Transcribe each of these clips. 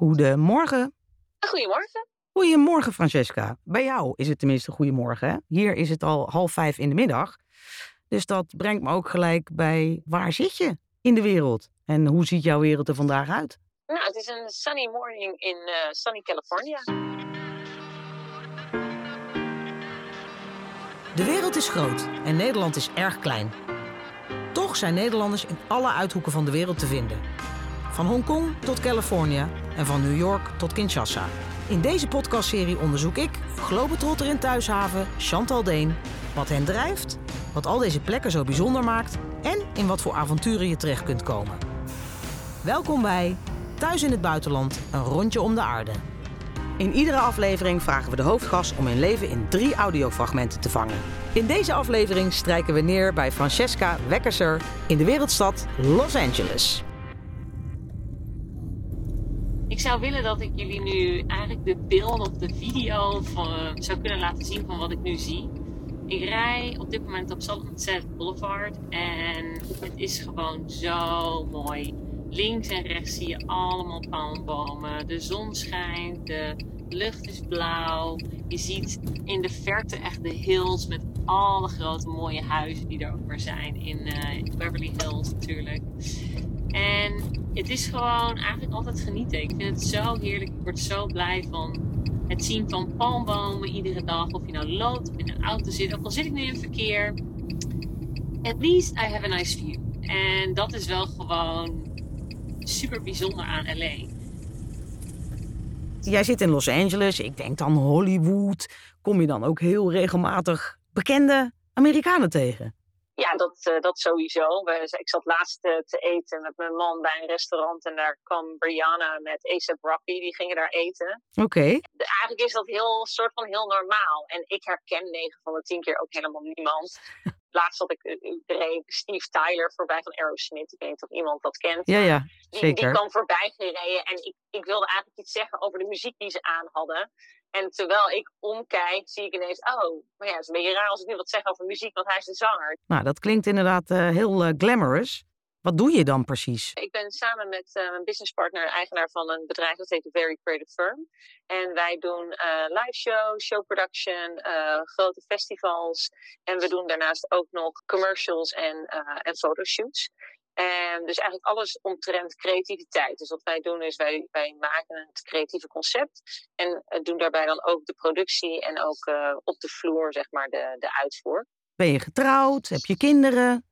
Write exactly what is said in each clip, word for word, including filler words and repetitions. Goedemorgen. Goedemorgen. Goedemorgen, Francesca. Bij jou is het tenminste goedemorgen. Hè? Hier is het al half vijf in de middag. Dus dat brengt me ook gelijk bij waar zit je in de wereld? En hoe ziet jouw wereld er vandaag uit? Nou, het is een sunny morning in uh, sunny California. De wereld is groot en Nederland is erg klein. Toch zijn Nederlanders in alle uithoeken van de wereld te vinden. Van Hongkong tot Californië en van New York tot Kinshasa. In deze podcastserie onderzoek ik, globetrotter in Thuishaven, Chantal Deen, wat hen drijft, wat al deze plekken zo bijzonder maakt en in wat voor avonturen je terecht kunt komen. Welkom bij Thuis in het Buitenland, een rondje om de aarde. In iedere aflevering vragen we de hoofdgast om hun leven in drie audiofragmenten te vangen. In deze aflevering strijken we neer bij Francisca Weckesser in de wereldstad Los Angeles. Ik zou willen dat ik jullie nu eigenlijk de beelden of de video van, zou kunnen laten zien van wat ik nu zie. Ik rij op dit moment op Sunset Boulevard en het is gewoon zo mooi. Links en rechts zie je allemaal palmbomen. De zon schijnt, de lucht is blauw. Je ziet in de verte echt de hills met alle grote mooie huizen die er ook maar zijn. In uh, Beverly Hills natuurlijk. En het is gewoon eigenlijk altijd genieten. Ik vind het zo heerlijk. Ik word zo blij van het zien van palmbomen iedere dag. Of je nou loopt of in een auto zit. Ook al zit ik nu in verkeer. At least I have a nice view. En dat is wel gewoon super bijzonder aan L A. Jij zit in Los Angeles. Ik denk dan Hollywood. Kom je dan ook heel regelmatig bekende Amerikanen tegen? Ja, dat, dat sowieso. Ik zat laatst te eten met mijn man bij een restaurant. En daar kwam Brianna met A$AP Rocky. Die gingen daar eten. Oké. Okay. Eigenlijk is dat heel soort van heel normaal. En ik herken negen van de tien keer ook helemaal niemand. Laatst had ik reed Steve Tyler voorbij van Aerosmith. Ik weet niet of iemand dat kent. Ja, ja, zeker. Die, die kwam voorbij gereden. En ik, ik wilde eigenlijk iets zeggen over de muziek die ze aan hadden. En terwijl ik omkijk, zie ik ineens, oh, maar ja, het is een beetje raar als ik nu wat zeg over muziek, want hij is de zanger. Nou, dat klinkt inderdaad uh, heel uh, glamorous. Wat doe je dan precies? Ik ben samen met uh, mijn businesspartner eigenaar van een bedrijf dat heet The Very Creative Firm. En wij doen uh, live shows, show production, uh, grote festivals. En we doen daarnaast ook nog commercials en, uh, en fotoshoots. En dus eigenlijk alles omtrent creativiteit. Dus wat wij doen is wij, wij maken het creatieve concept. En uh, doen daarbij dan ook de productie en ook uh, op de vloer zeg maar de, de uitvoer. Ben je getrouwd? Heb je kinderen?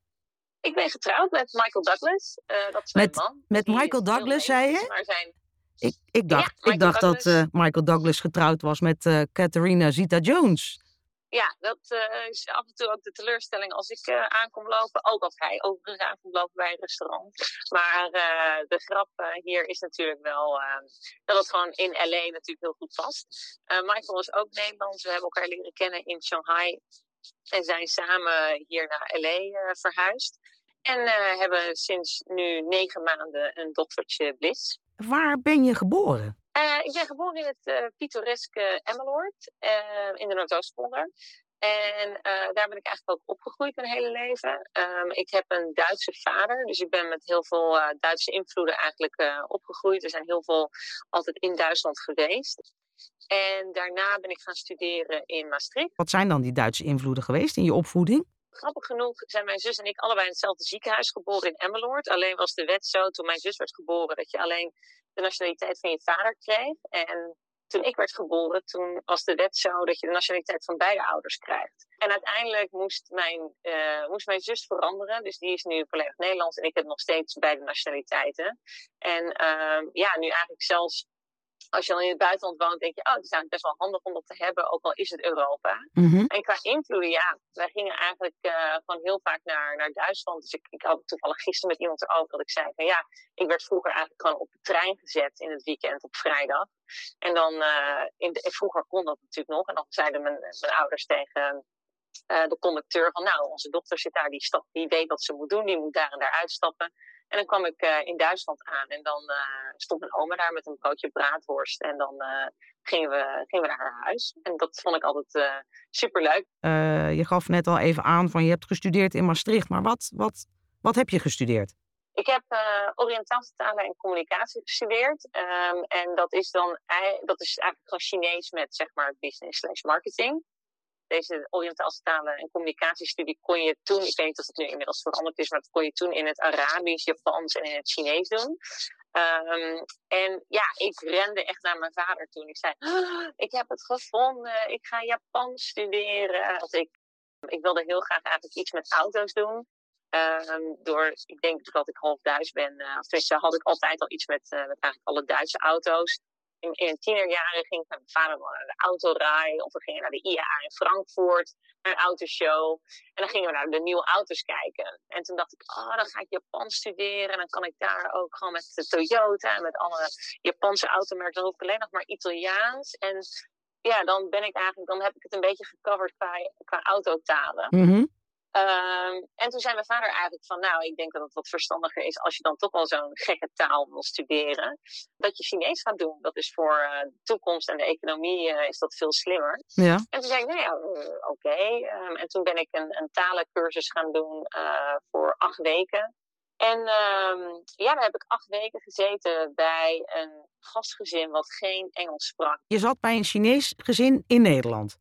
Ik ben getrouwd met Michael Douglas. Uh, dat is met, mijn man. Met die Michael Douglas, zei je? Maar zijn... ik, ik dacht, ja, ik dacht dat uh, Michael Douglas getrouwd was met uh, Catherine Zeta-Jones. Ja, dat uh, is af en toe ook de teleurstelling als ik uh, aankom lopen. Ook als hij overigens aankomt lopen bij een restaurant. Maar uh, de grap uh, hier is natuurlijk wel uh, dat het gewoon in L A natuurlijk heel goed past. Uh, Michael is ook Nederlands. We hebben elkaar leren kennen in Shanghai. En zijn samen hier naar L A uh, verhuisd. En uh, hebben sinds nu negen maanden een dochtertje Bliss. Waar ben je geboren? Uh, ik ben geboren in het uh, pittoreske Emmeloord, uh, in de Noordoostpolder. En uh, daar ben ik eigenlijk ook opgegroeid mijn hele leven. Um, ik heb een Duitse vader, dus ik ben met heel veel uh, Duitse invloeden eigenlijk uh, opgegroeid. We zijn heel veel altijd in Duitsland geweest. En daarna ben ik gaan studeren in Maastricht. Wat zijn dan die Duitse invloeden geweest in je opvoeding? Grappig genoeg zijn mijn zus en ik allebei in hetzelfde ziekenhuis geboren in Emmeloord. Alleen was de wet zo, toen mijn zus werd geboren, dat je alleen de nationaliteit van je vader kreeg. En toen ik werd geboren, toen was de wet zo dat je de nationaliteit van beide ouders krijgt. En uiteindelijk moest mijn, uh, moest mijn zus veranderen. Dus die is nu volledig Nederlands en ik heb nog steeds beide nationaliteiten. En uh, ja, nu eigenlijk zelfs als je dan in het buitenland woont, denk je, oh, het is eigenlijk best wel handig om dat te hebben, ook al is het Europa. Mm-hmm. En qua invloeden, ja, wij gingen eigenlijk uh, gewoon heel vaak naar, naar Duitsland. Dus ik, ik had toevallig gisteren met iemand erover dat ik zei van ja, ik werd vroeger eigenlijk gewoon op de trein gezet in het weekend op vrijdag. En dan, uh, in de, vroeger kon dat natuurlijk nog. En dan zeiden mijn, mijn ouders tegen uh, de conducteur van nou, onze dochter zit daar, die, stap, die weet wat ze moet doen, die moet daar en daar uitstappen. En dan kwam ik uh, in Duitsland aan en dan uh, stond mijn oma daar met een broodje braadworst. En dan uh, gingen, we, gingen we naar haar huis. En dat vond ik altijd uh, superleuk. Uh, je gaf net al even aan van je hebt gestudeerd in Maastricht. Maar wat, wat, wat heb je gestudeerd? Ik heb uh, oriëntaal talen en communicatie gestudeerd. Um, en dat is dan dat is eigenlijk gewoon Chinees met zeg maar business slash marketing. Deze oriëntaal talen en communicatiestudie kon je toen, ik weet niet of het nu inmiddels veranderd is, maar dat kon je toen in het Arabisch, Japans en in het Chinees doen. Um, en ja, ik rende echt naar mijn vader toen. Ik zei, oh, ik heb het gevonden, ik ga Japans studeren. Dus ik, ik wilde heel graag eigenlijk iets met auto's doen. Um, door, ik denk dat ik half Duits ben. Uh, dus had ik altijd al iets met, uh, met eigenlijk alle Duitse auto's. In, in tienerjaren ging ik met mijn vader naar de autorij. Of we gingen naar de I A A in Frankfurt. Naar een autoshow. En dan gingen we naar de nieuwe auto's kijken. En toen dacht ik, oh, dan ga ik Japan studeren. En dan kan ik daar ook gewoon met de Toyota. En met alle Japanse automerken. Dan hoef ik alleen nog maar Italiaans. En ja, dan ben ik eigenlijk, dan heb ik het een beetje gecoverd qua, qua autotalen. Mm-hmm. Um, en toen zei mijn vader eigenlijk van, nou, ik denk dat het wat verstandiger is als je dan toch al zo'n gekke taal wil studeren, dat je Chinees gaat doen. Dat is voor uh, de toekomst en de economie uh, is dat veel slimmer. Ja. En toen zei ik, nou ja, oké. Okay. Um, en toen ben ik een, een talencursus gaan doen uh, voor acht weken. En um, ja, daar heb ik acht weken gezeten bij een gastgezin wat geen Engels sprak. Je zat bij een Chinees gezin in Nederland?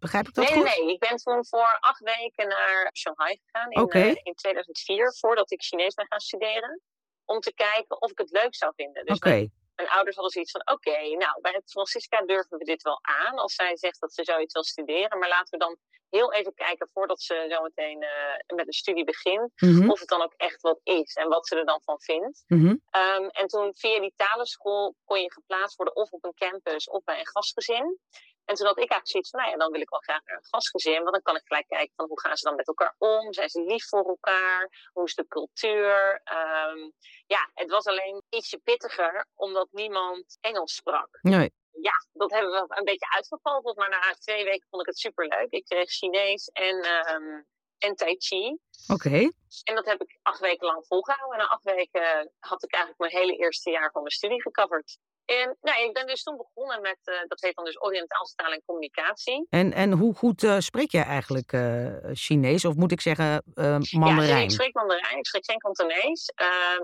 Begrijp ik dat nee, goed? Nee, nee. Ik ben toen voor acht weken naar Shanghai gegaan in, okay. uh, in tweeduizend vier, voordat ik Chinees ben gaan studeren, om te kijken of ik het leuk zou vinden. Dus okay. mijn, mijn ouders hadden zoiets van, oké, okay, nou, bij Francisca durven we dit wel aan, als zij zegt dat ze zoiets wil studeren, maar laten we dan heel even kijken, voordat ze zo meteen uh, met de studie begint, mm-hmm. of het dan ook echt wat is en wat ze er dan van vindt. Mm-hmm. Um, en toen via die talenschool kon je geplaatst worden of op een campus of bij een gastgezin. En toen had ik eigenlijk zoiets van, nou ja, dan wil ik wel graag naar een gastgezin. Want dan kan ik gelijk kijken van, hoe gaan ze dan met elkaar om? Zijn ze lief voor elkaar? Hoe is de cultuur? Um, ja, het was alleen ietsje pittiger, omdat niemand Engels sprak. Nee. Ja, dat hebben we een beetje uitgevogeld. Maar na twee weken vond ik het superleuk. Ik kreeg Chinees en, um, en Tai Chi. Oké. Okay. En dat heb ik acht weken lang volgehouden. En na acht weken had ik eigenlijk mijn hele eerste jaar van mijn studie gecoverd. En nou, ik ben dus toen begonnen met, uh, dat heet dan dus oriëntaalse taal en communicatie. En, en hoe goed uh, spreek jij eigenlijk uh, Chinees? Of moet ik zeggen uh, Mandarijn? Ja, nee, ik spreek Mandarijn, ik spreek geen Kantonees. Uh,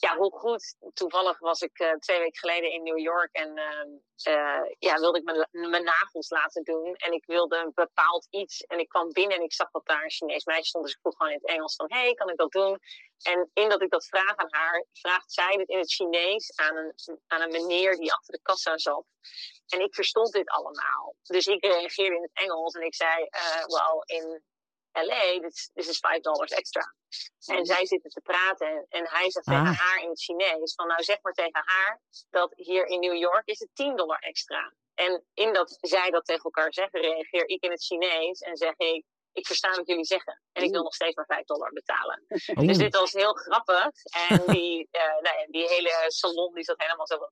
ja, hoe goed? Toevallig was ik uh, twee weken geleden in New York en uh, uh, ja, wilde ik mijn, mijn nagels laten doen. En ik wilde een bepaald iets. En ik kwam binnen en ik zag dat daar een Chinees meisje stond. Dus ik vroeg gewoon in het Engels van, hé, hey, kan ik dat doen? En in dat ik dat vraag aan haar, vraagt zij dit in het Chinees aan een, aan een meneer die achter de kassa zat. En ik verstond dit allemaal. Dus ik reageerde in het Engels en ik zei, uh, well, in L A, this, this is vijf dollar extra. En mm. zij zitten te praten en, en hij zegt ah. tegen haar in het Chinees, van nou zeg maar tegen haar dat hier in New York is het tien dollar extra. En in dat zij dat tegen elkaar zeggen, reageer ik in het Chinees en zeg ik, ik versta wat jullie zeggen. En ik wil nog steeds maar vijf dollar betalen. Oh. Dus dit was heel grappig. En die, uh, nou ja, die hele salon die zat helemaal zo van,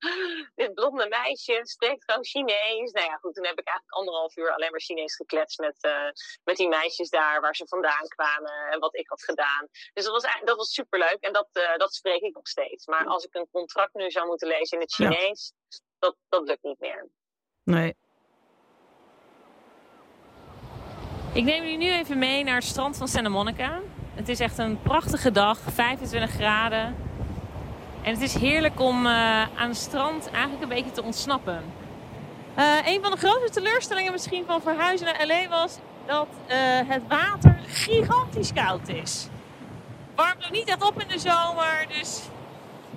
dit blonde meisje spreekt gewoon Chinees. Nou ja, goed, toen heb ik eigenlijk anderhalf uur alleen maar Chinees gekletst met, uh, met die meisjes daar, waar ze vandaan kwamen en wat ik had gedaan. Dus dat was, dat was superleuk. En dat, uh, dat spreek ik nog steeds. Maar als ik een contract nu zou moeten lezen in het Chinees, ja. dat, dat lukt niet meer. Nee. Ik neem jullie nu even mee naar het strand van Santa Monica. Het is echt een prachtige dag, vijfentwintig graden. En het is heerlijk om uh, aan het strand eigenlijk een beetje te ontsnappen. Uh, een van de grote teleurstellingen misschien van verhuizen naar L A was dat uh, het water gigantisch koud is. Warmt ook niet echt op in de zomer, dus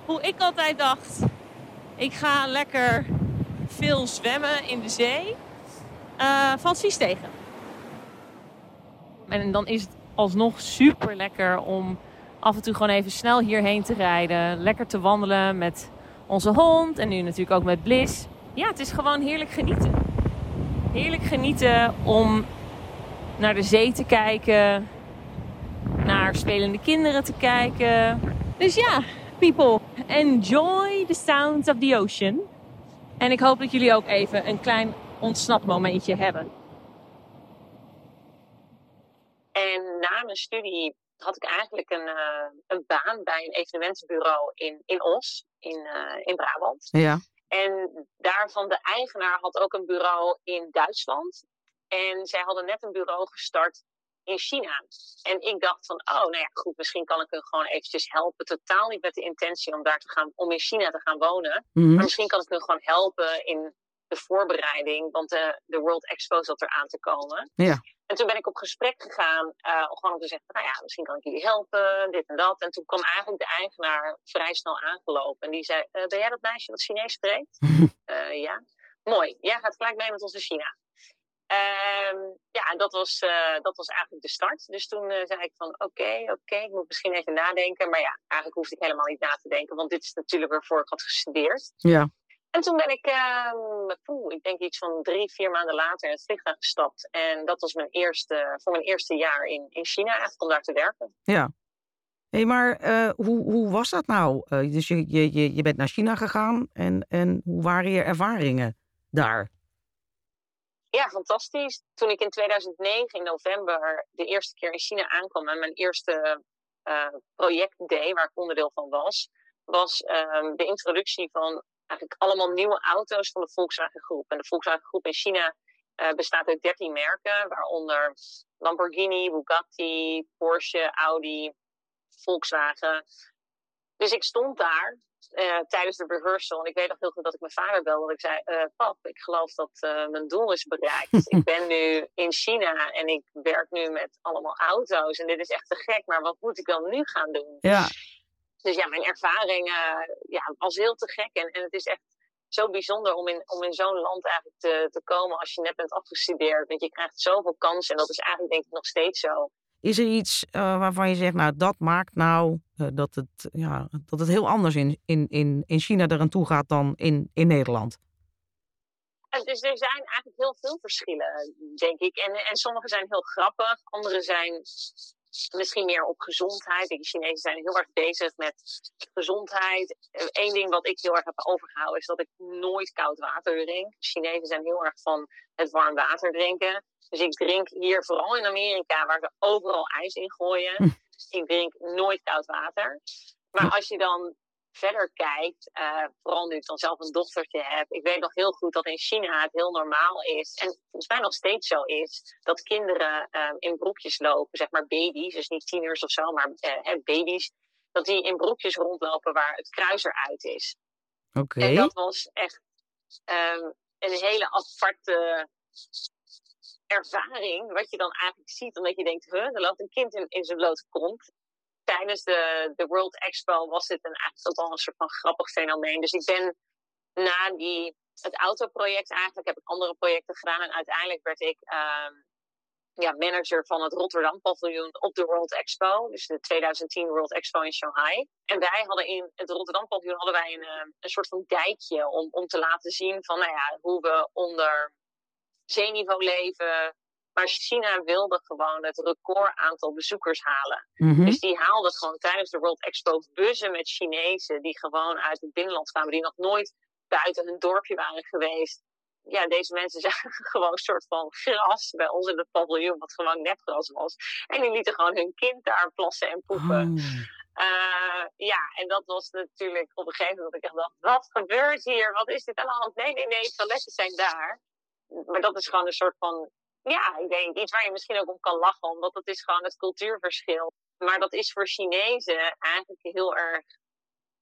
hoe ik altijd dacht, ik ga lekker veel zwemmen in de zee, uh, valt vies tegen. En dan is het alsnog super lekker om af en toe gewoon even snel hierheen te rijden. Lekker te wandelen met onze hond en nu natuurlijk ook met Bliss. Ja, het is gewoon heerlijk genieten. Heerlijk genieten om naar de zee te kijken. Naar spelende kinderen te kijken. Dus ja, people, enjoy the sounds of the ocean. En ik hoop dat jullie ook even een klein ontsnapmomentje hebben. En na mijn studie had ik eigenlijk een, uh, een baan bij een evenementenbureau in, in Os, in, uh, in Brabant. Ja. En daarvan de eigenaar had ook een bureau in Duitsland. En zij hadden net een bureau gestart in China. En ik dacht van, oh, nou ja, goed, misschien kan ik hem gewoon eventjes helpen. Totaal niet met de intentie om daar te gaan, om in China te gaan wonen. Mm-hmm. Maar misschien kan ik hem gewoon helpen in de voorbereiding, want de, de World Expo zat er aan te komen. Ja. En toen ben ik op gesprek gegaan, uh, gewoon om te zeggen, nou ja, misschien kan ik jullie helpen, dit en dat. En toen kwam eigenlijk de eigenaar vrij snel aangelopen. En die zei, uh, ben jij dat meisje dat Chinees spreekt? uh, ja. Mooi, jij gaat gelijk mee met ons naar China. Uh, ja, dat was, uh, dat was eigenlijk de start. Dus toen uh, zei ik van, oké, okay, oké, okay, ik moet misschien even nadenken. Maar ja, eigenlijk hoefde ik helemaal niet na te denken, want dit is natuurlijk waarvoor ik had gestudeerd. Ja. En toen ben ik, uh, poeh, ik denk iets van drie, vier maanden later in het vliegtuig gestapt. En dat was mijn eerste, voor mijn eerste jaar in, in China eigenlijk om daar te werken. Ja. Hé, hey, maar uh, hoe, hoe was dat nou? Uh, dus je, je, je bent naar China gegaan en, en hoe waren je ervaringen daar? Ja, fantastisch. Toen ik in tweeduizend negen in november de eerste keer in China aankwam en mijn eerste uh, project deed, waar ik onderdeel van was, was uh, de introductie van eigenlijk allemaal nieuwe auto's van de Volkswagen Groep. En de Volkswagen Groep in China uh, bestaat uit dertien merken, waaronder Lamborghini, Bugatti, Porsche, Audi, Volkswagen. Dus ik stond daar uh, tijdens de rehearsal. En ik weet nog heel goed dat ik mijn vader belde. Ik zei, uh, pap, ik geloof dat uh, mijn doel is bereikt. Ik ben nu in China en ik werk nu met allemaal auto's. En dit is echt te gek, maar wat moet ik dan nu gaan doen? Ja. Dus ja, mijn ervaring uh, ja, was heel te gek. En, en het is echt zo bijzonder om in, om in zo'n land eigenlijk te, te komen als je net bent afgestudeerd. Want je krijgt zoveel kansen en dat is eigenlijk denk ik nog steeds zo. Is er iets uh, waarvan je zegt, nou dat maakt nou uh, dat, het, ja, dat het heel anders in, in, in, in China eraan toe gaat dan in, in Nederland? Dus er zijn eigenlijk heel veel verschillen, denk ik. En, en sommige zijn heel grappig, andere zijn misschien meer op gezondheid. De Chinezen zijn heel erg bezig met gezondheid. Eén ding wat ik heel erg heb overgehouden is dat ik nooit koud water drink. De Chinezen zijn heel erg van het warm water drinken. Dus ik drink hier, vooral in Amerika, waar ze overal ijs in gooien. Ik drink nooit koud water. Maar als je dan verder kijkt, uh, vooral nu ik dan zelf een dochtertje heb. Ik weet nog heel goed dat in China het heel normaal is. En volgens mij nog steeds zo is. Dat kinderen uh, in broekjes lopen. Zeg maar baby's. Dus niet tieners of zo. Maar uh, baby's. Dat die in broekjes rondlopen waar het kruis eruit is. Oké. Okay. En dat was echt um, een hele aparte ervaring. Wat je dan eigenlijk ziet. Omdat je denkt, huh, er loopt een kind in, in zijn blote kont. Tijdens de, de World Expo was dit een, eigenlijk ook al een soort van grappig fenomeen. Dus ik ben na die, het autoproject eigenlijk, heb ik andere projecten gedaan. En uiteindelijk werd ik uh, ja, manager van het Rotterdam Paviljoen op de World Expo. Dus de tweeduizend tien World Expo in Shanghai. En wij hadden in het Rotterdam Paviljoen hadden wij een, een soort van dijkje om, om te laten zien van nou ja, hoe we onder zeeniveau leven. Maar China wilde gewoon het record aantal bezoekers halen. Mm-hmm. Dus die haalden gewoon tijdens de World Expo bussen met Chinezen die gewoon uit het binnenland kwamen, die nog nooit buiten hun dorpje waren geweest. Ja, deze mensen zagen gewoon een soort van gras bij ons in het paviljoen, wat gewoon nepgras was. En die lieten gewoon hun kind daar plassen en poepen. Oh. Uh, ja, en dat was natuurlijk op een gegeven moment dat ik echt dacht, wat gebeurt hier? Wat is dit aan de hand? Nee, nee, nee, toiletten zijn daar. Maar dat is gewoon een soort van, ja, ik denk iets waar je misschien ook om kan lachen, omdat dat is gewoon het cultuurverschil. Maar dat is voor Chinezen eigenlijk heel erg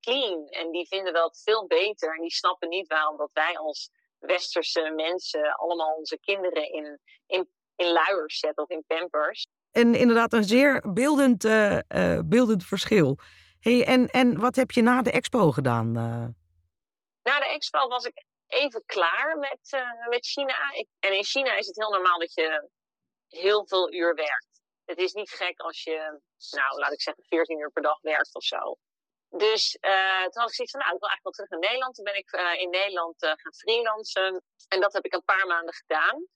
clean. En die vinden dat veel beter. En die snappen niet waarom dat wij als westerse mensen allemaal onze kinderen in, in, in luiers zetten of in pampers. En inderdaad een zeer beeldend, uh, uh, beeldend verschil. Hey, en, en wat heb je na de expo gedaan? Uh... Na de expo was ik even klaar met, uh, met China. Ik, en in China is het heel normaal dat je heel veel uur werkt. Het is niet gek als je, nou laat ik zeggen, veertien uur per dag werkt of zo. Dus uh, toen had ik zoiets van, nou ik wil eigenlijk wel terug naar Nederland. Toen ben ik uh, in Nederland uh, gaan freelancen. En dat heb ik een paar maanden gedaan.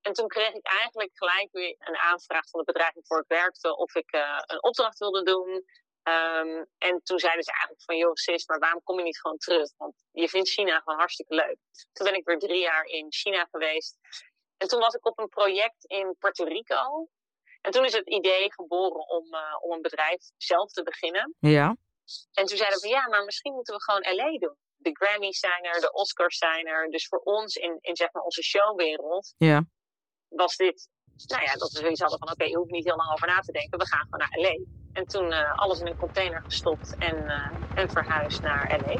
En toen kreeg ik eigenlijk gelijk weer een aanvraag van het bedrijf waarvoor ik werkte, of ik uh, een opdracht wilde doen. Um, en toen zeiden ze eigenlijk van, joh sis, maar waarom kom je niet gewoon terug? Want je vindt China gewoon hartstikke leuk. Toen ben ik weer drie jaar in China geweest. En toen was ik op een project in Puerto Rico. En toen is het idee geboren om, uh, om een bedrijf zelf te beginnen. Ja. En toen zeiden we, ja, maar misschien moeten we gewoon L A doen. De Grammy's zijn er, de Oscars zijn er. Dus voor ons in, in zeg maar onze showwereld, ja, was dit nou ja, dat we zoiets hadden van oké, je hoeft niet heel lang over na te denken. We gaan gewoon naar L A. En toen uh, alles in een container gestopt en, uh, en verhuisd naar L A.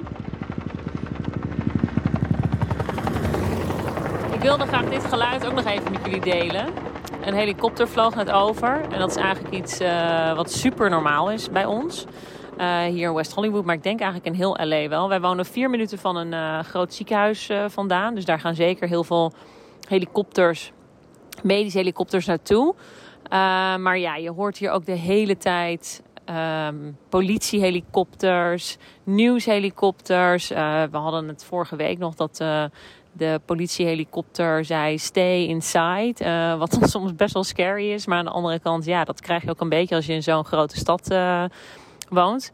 Ik wilde graag dit geluid ook nog even met jullie delen. Een helikopter vloog net over. En dat is eigenlijk iets uh, wat super normaal is bij ons. Uh, hier in West Hollywood, maar ik denk eigenlijk in heel L A wel. Wij wonen vier minuten van een uh, groot ziekenhuis uh, vandaan. Dus daar gaan zeker heel veel helikopters, medische helikopters naartoe. Uh, maar ja, je hoort hier ook de hele tijd um, politiehelikopters, nieuwshelikopters. Uh, we hadden het vorige week nog dat uh, de politiehelikopter zei stay inside. Uh, wat dan soms best wel scary is. Maar aan de andere kant, ja, dat krijg je ook een beetje als je in zo'n grote stad uh, woont.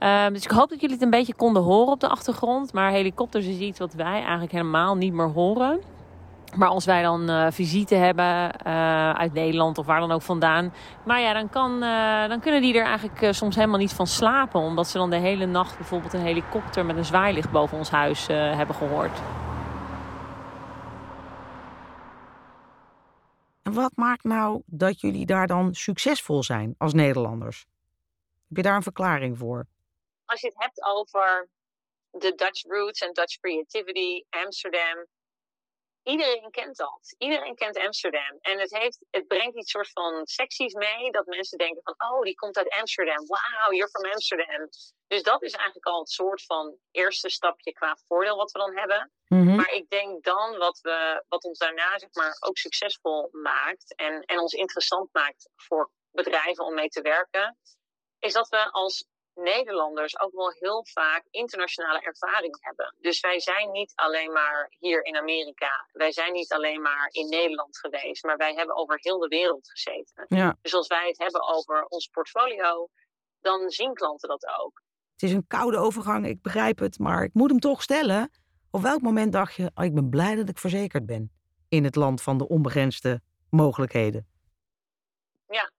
Uh, dus ik hoop dat jullie het een beetje konden horen op de achtergrond. Maar helikopters is iets wat wij eigenlijk helemaal niet meer horen. Maar als wij dan uh, visite hebben uh, uit Nederland of waar dan ook vandaan. Maar ja, dan, kan, uh, dan kunnen die er eigenlijk uh, soms helemaal niet van slapen. Omdat ze dan de hele nacht bijvoorbeeld een helikopter met een zwaailicht boven ons huis uh, hebben gehoord. En wat maakt nou dat jullie daar dan succesvol zijn als Nederlanders? Heb je daar een verklaring voor? Als je het hebt over de Dutch roots en Dutch creativity, Amsterdam. Iedereen kent dat. Iedereen kent Amsterdam. En het, heeft, het brengt iets soort van seksies mee. Dat mensen denken van, oh, die komt uit Amsterdam. Wow, you're from Amsterdam. Dus dat is eigenlijk al het soort van eerste stapje qua voordeel wat we dan hebben. Mm-hmm. Maar ik denk dan wat, we, wat ons daarna zeg maar, ook succesvol maakt. En, en ons interessant maakt voor bedrijven om mee te werken. Is dat we als Nederlanders ook wel heel vaak internationale ervaring hebben. Dus wij zijn niet alleen maar hier in Amerika. Wij zijn niet alleen maar in Nederland geweest. Maar wij hebben over heel de wereld gezeten. Ja. Dus als wij het hebben over ons portfolio, dan zien klanten dat ook. Het is een koude overgang, ik begrijp het. Maar ik moet hem toch stellen. Op welk moment dacht je, oh, ik ben blij dat ik verzekerd ben in het land van de onbegrensde mogelijkheden? Ja.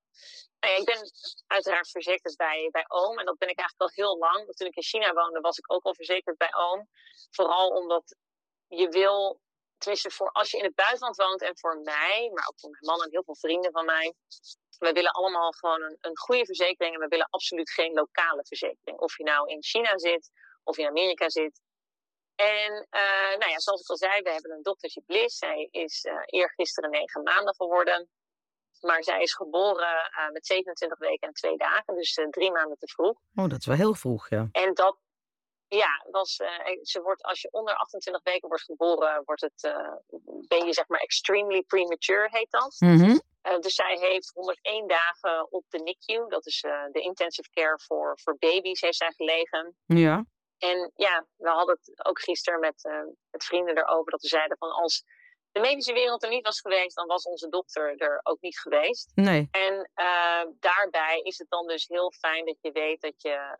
Nou ja, ik ben uiteraard verzekerd bij, bij Oom. En dat ben ik eigenlijk al heel lang. Toen ik in China woonde, was ik ook al verzekerd bij Oom. Vooral omdat je wil... Tenminste, voor als je in het buitenland woont en voor mij... maar ook voor mijn man en heel veel vrienden van mij... we willen allemaal gewoon een, een goede verzekering... en we willen absoluut geen lokale verzekering. Of je nou in China zit, of in Amerika zit. En uh, nou ja, zoals ik al zei, we hebben een dochtertje Bliss. Zij is uh, eergisteren negen maanden geworden... Maar zij is geboren uh, met zevenentwintig weken en twee dagen. Dus uh, drie maanden te vroeg. Oh, dat is wel heel vroeg, ja. En dat, ja, was, uh, ze wordt, als je onder achtentwintig weken wordt geboren... Wordt het, uh, ben je zeg maar extremely premature, heet dat. Mm-hmm. Uh, dus zij heeft honderdéén dagen op de N I C U. Dat is uh, de intensive care voor, voor baby's, heeft zij gelegen. Ja. En ja, we hadden het ook gisteren met, uh, met vrienden erover. Dat we zeiden van als... de medische wereld er niet was geweest, dan was onze dokter er ook niet geweest. Nee. En uh, daarbij is het dan dus heel fijn dat je weet dat je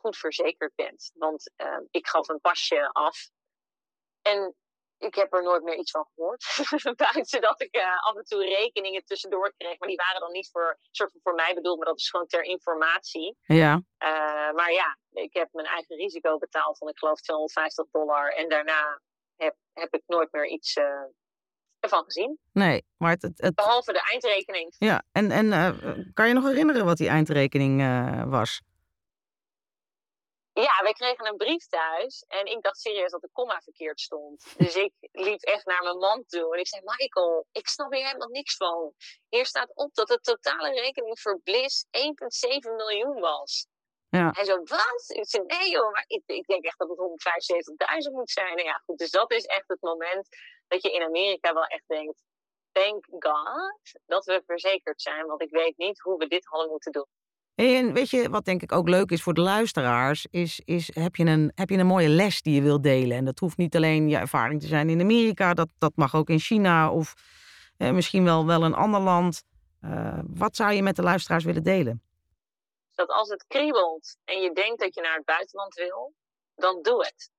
goed verzekerd bent. Want uh, ik gaf een pasje af en ik heb er nooit meer iets van gehoord. Buiten dat ik uh, af en toe rekeningen tussendoor kreeg, maar die waren dan niet voor, soort van voor mij bedoeld, maar dat is gewoon ter informatie. Ja. Uh, maar ja, ik heb mijn eigen risico betaald van ik geloof tweehonderdvijftig dollar en daarna... Heb, heb ik nooit meer iets uh, ervan gezien. Nee, maar het, het, het... Behalve de eindrekening. Ja, en, en uh, kan je nog herinneren wat die eindrekening uh, was? Ja, wij kregen een brief thuis. En ik dacht serieus dat de komma verkeerd stond. Dus ik liep echt naar mijn man toe. En ik zei, Michael, ik snap hier helemaal niks van. Hier staat op dat de totale rekening voor Bliss één komma zeven miljoen was. Ja. Hij zo, wat? Ik zei, nee joh, maar ik, ik denk echt dat het honderdvijfenzeventigduizend moet zijn. Nou ja, goed, dus dat is echt het moment dat je in Amerika wel echt denkt... Thank God dat we verzekerd zijn, want ik weet niet hoe we dit hadden moeten doen. En weet je, wat denk ik ook leuk is voor de luisteraars... is, is heb je een, heb je een mooie les die je wilt delen. En dat hoeft niet alleen je ervaring te zijn in Amerika. Dat, dat mag ook in China of eh, misschien wel, wel een ander land. Uh, wat zou je met de luisteraars willen delen? Dat als het kriebelt en je denkt dat je naar het buitenland wil, dan doe het.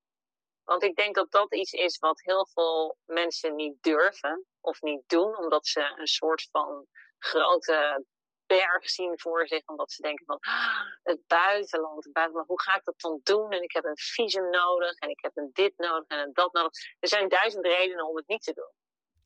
Want ik denk dat dat iets is wat heel veel mensen niet durven of niet doen. Omdat ze een soort van grote berg zien voor zich. Omdat ze denken van, ah, het buitenland, het buitenland, hoe ga ik dat dan doen? En ik heb een visum nodig en ik heb een dit nodig en een dat nodig. Er zijn duizend redenen om het niet te doen.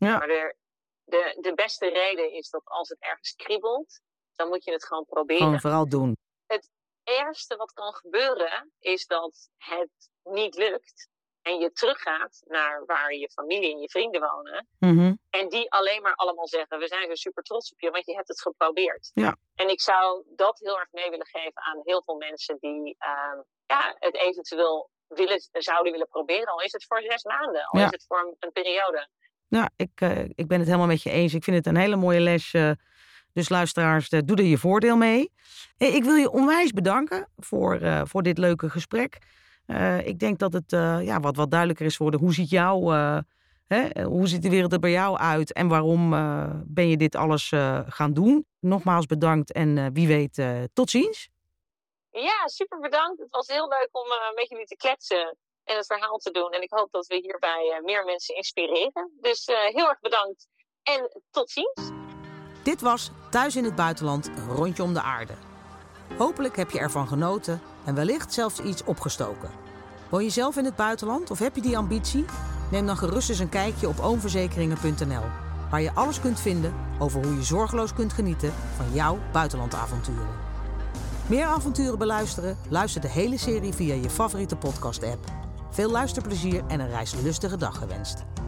Ja. Maar er de, de beste reden is dat als het ergens kriebelt, dan moet je het gewoon proberen. Gewoon vooral doen. Het ergste wat kan gebeuren is dat het niet lukt. En je teruggaat naar waar je familie en je vrienden wonen. Mm-hmm. En die alleen maar allemaal zeggen, we zijn zo super trots op je, want je hebt het geprobeerd. Ja. En ik zou dat heel erg mee willen geven aan heel veel mensen die uh, ja, het eventueel willen, zouden willen proberen. Al is het voor zes maanden, al ja. is het voor een, een periode. Ja, ik, uh, ik ben het helemaal met je eens. Ik vind het een hele mooie les. Uh, dus luisteraars, uh, doe er je voordeel mee. Hey, ik wil je onwijs bedanken voor, uh, voor dit leuke gesprek. Uh, ik denk dat het uh, ja, wat, wat duidelijker is geworden. Hoe ziet jou, uh, hè, hoe ziet de wereld er bij jou uit? En waarom uh, ben je dit alles uh, gaan doen? Nogmaals bedankt en uh, wie weet, uh, tot ziens. Ja, super bedankt. Het was heel leuk om uh, met jullie te kletsen en het verhaal te doen. En ik hoop dat we hierbij uh, meer mensen inspireren. Dus uh, heel erg bedankt en tot ziens. Dit was Thuis in het Buitenland, een rondje om de aarde. Hopelijk heb je ervan genoten en wellicht zelfs iets opgestoken. Woon je zelf in het buitenland of heb je die ambitie? Neem dan gerust eens een kijkje op oomverzekeringen punt n l... waar je alles kunt vinden over hoe je zorgeloos kunt genieten van jouw buitenlandavonturen. Meer avonturen beluisteren? Luister de hele serie via je favoriete podcast-app. Veel luisterplezier en een reislustige dag gewenst.